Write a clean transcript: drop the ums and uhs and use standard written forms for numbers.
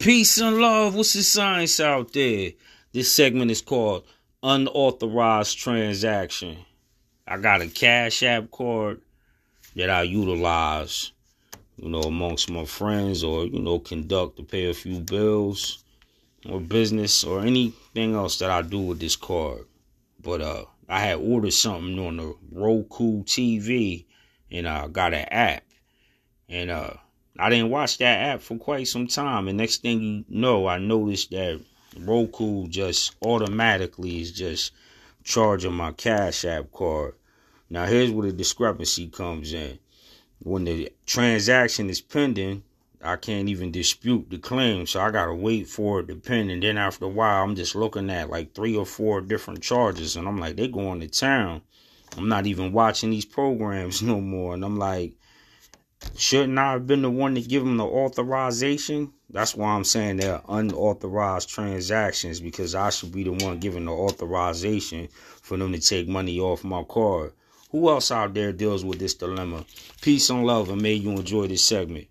Peace and love. What's the science out there? This segment is called Unauthorized Transaction. I got a Cash App card that I utilize, amongst my friends or, conduct to pay a few bills or business or anything else that I do with this card. But I had ordered something on the Roku TV and I got an app, and I didn't watch that app for quite some time, and next thing you know, I noticed that Roku just automatically is just charging my Cash App card. Now, here's where the discrepancy comes in. When the transaction is pending, I can't even dispute the claim, so I got to wait for it to pend, and then after a while, I'm just looking at like 3 or 4 different charges, and I'm like, they going to town. I'm not even watching these programs no more, and I'm like, shouldn't I have been the one to give them the authorization? That's why I'm saying they're unauthorized transactions, because I should be the one giving the authorization for them to take money off my card. Who else out there deals with this dilemma? Peace and love, and may you enjoy this segment.